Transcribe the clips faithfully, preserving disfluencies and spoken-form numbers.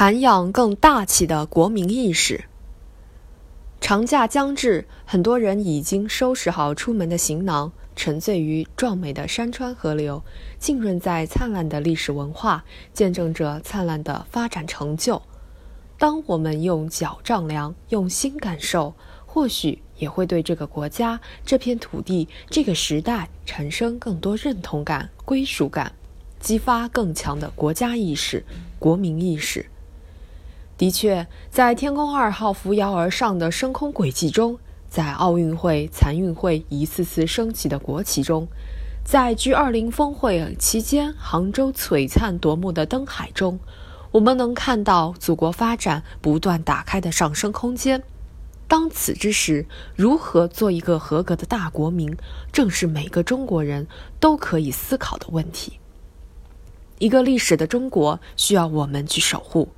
涵养更大气的国民意识。长假将至，很多人已经收拾好出门的行囊，沉醉于壮美的山川河流，浸润在灿烂的历史文化，见证着灿烂的发展成就。当我们用脚丈量，用心感受，或许也会对这个国家、这片土地、这个时代产生更多认同感、归属感，激发更强的国家意识、国民意识。的确，在天宫二号扶摇而上的升空轨迹中，在奥运会、残运会一次次升起的国旗中，在 G二十 峰会期间杭州璀璨夺目的灯海中，我们能看到祖国发展不断打开的上升空间。当此之时，如何做一个合格的大国民，正是每个中国人都可以思考的问题。一个历史的中国需要我们去守护。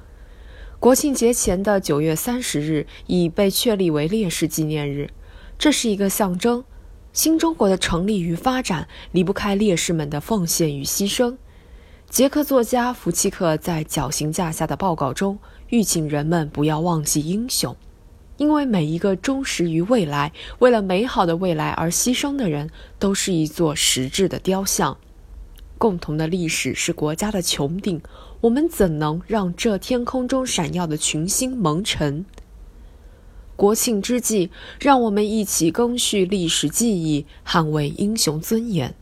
国庆节前的九月三十日已被确立为烈士纪念日，这是一个象征，新中国的成立与发展离不开烈士们的奉献与牺牲。捷克作家福契克在《绞刑架下》的报告中预请人们不要忘记英雄，因为每一个忠实于未来、为了美好的未来而牺牲的人，都是一座实质的雕像。共同的历史是国家的穹顶，我们怎能让这天空中闪耀的群星蒙尘？国庆之际，让我们一起赓续历史记忆，捍卫英雄尊严。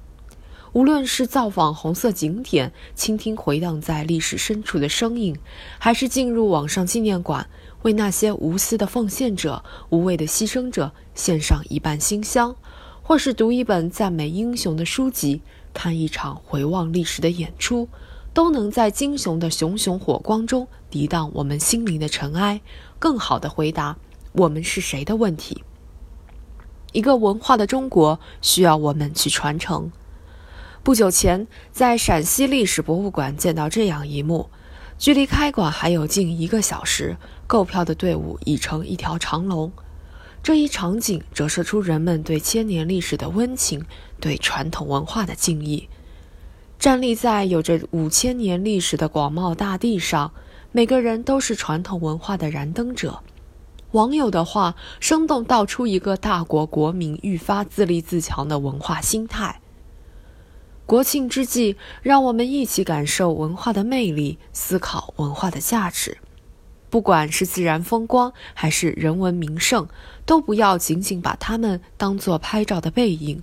无论是造访红色景点，倾听回荡在历史深处的声音，还是进入网上纪念馆，为那些无私的奉献者、无畏的牺牲者献上一瓣馨香，或是读一本赞美英雄的书籍，看一场回望历史的演出，都能在英雄的熊熊火光中涤荡我们心灵的尘埃，更好地回答我们是谁的问题。一个文化的中国需要我们去传承。不久前，在陕西历史博物馆见到这样一幕，距离开馆还有近一个小时，购票的队伍已成一条长龙。这一场景折射出人们对千年历史的温情，对传统文化的敬意。站立在有着五千年历史的广袤大地上，每个人都是传统文化的燃灯者。网友的话生动道出一个大国国民愈发自立自强的文化心态。国庆之际，让我们一起感受文化的魅力，思考文化的价值。不管是自然风光还是人文名胜，都不要仅仅把它们当作拍照的背影，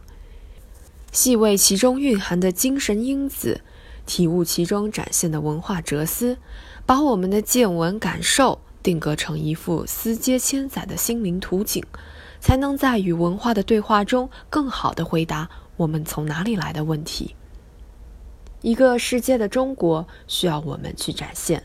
细味其中蕴含的精神因子，体悟其中展现的文化哲思，把我们的见闻感受定格成一幅丝接千载的心灵图景，才能在与文化的对话中更好地回答我们从哪里来的问题。一个世界的中国需要我们去展现。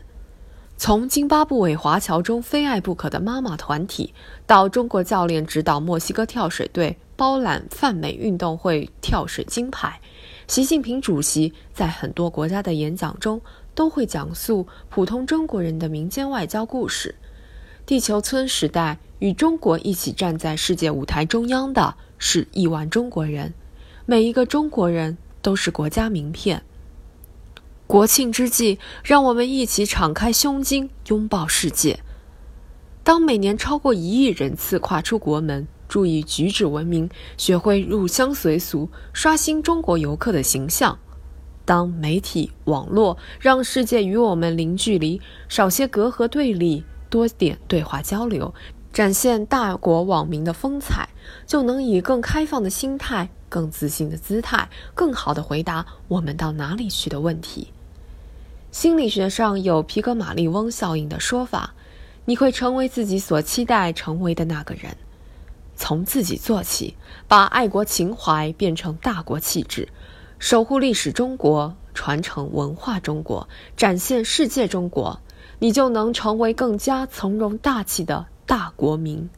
从津巴布韦华侨中非爱不可的妈妈团体，到中国教练指导墨西哥跳水队包揽泛美运动会跳水金牌，习近平主席在很多国家的演讲中都会讲述普通中国人的民间外交故事。地球村时代，与中国一起站在世界舞台中央的是亿万中国人，每一个中国人都是国家名片。国庆之际，让我们一起敞开胸襟，拥抱世界。当每年超过一亿人次跨出国门，注意举止文明，学会入乡随俗，刷新中国游客的形象；当媒体、网络让世界与我们零距离，少些隔阂对立，多点对话交流，展现大国网民的风采，就能以更开放的心态，更自信的姿态，更好地回答我们到哪里去的问题。心理学上有皮格马利翁效应的说法，你会成为自己所期待成为的那个人。从自己做起，把爱国情怀变成大国气质，守护历史中国，传承文化中国，展现世界中国，你就能成为更加从容大气的大国民。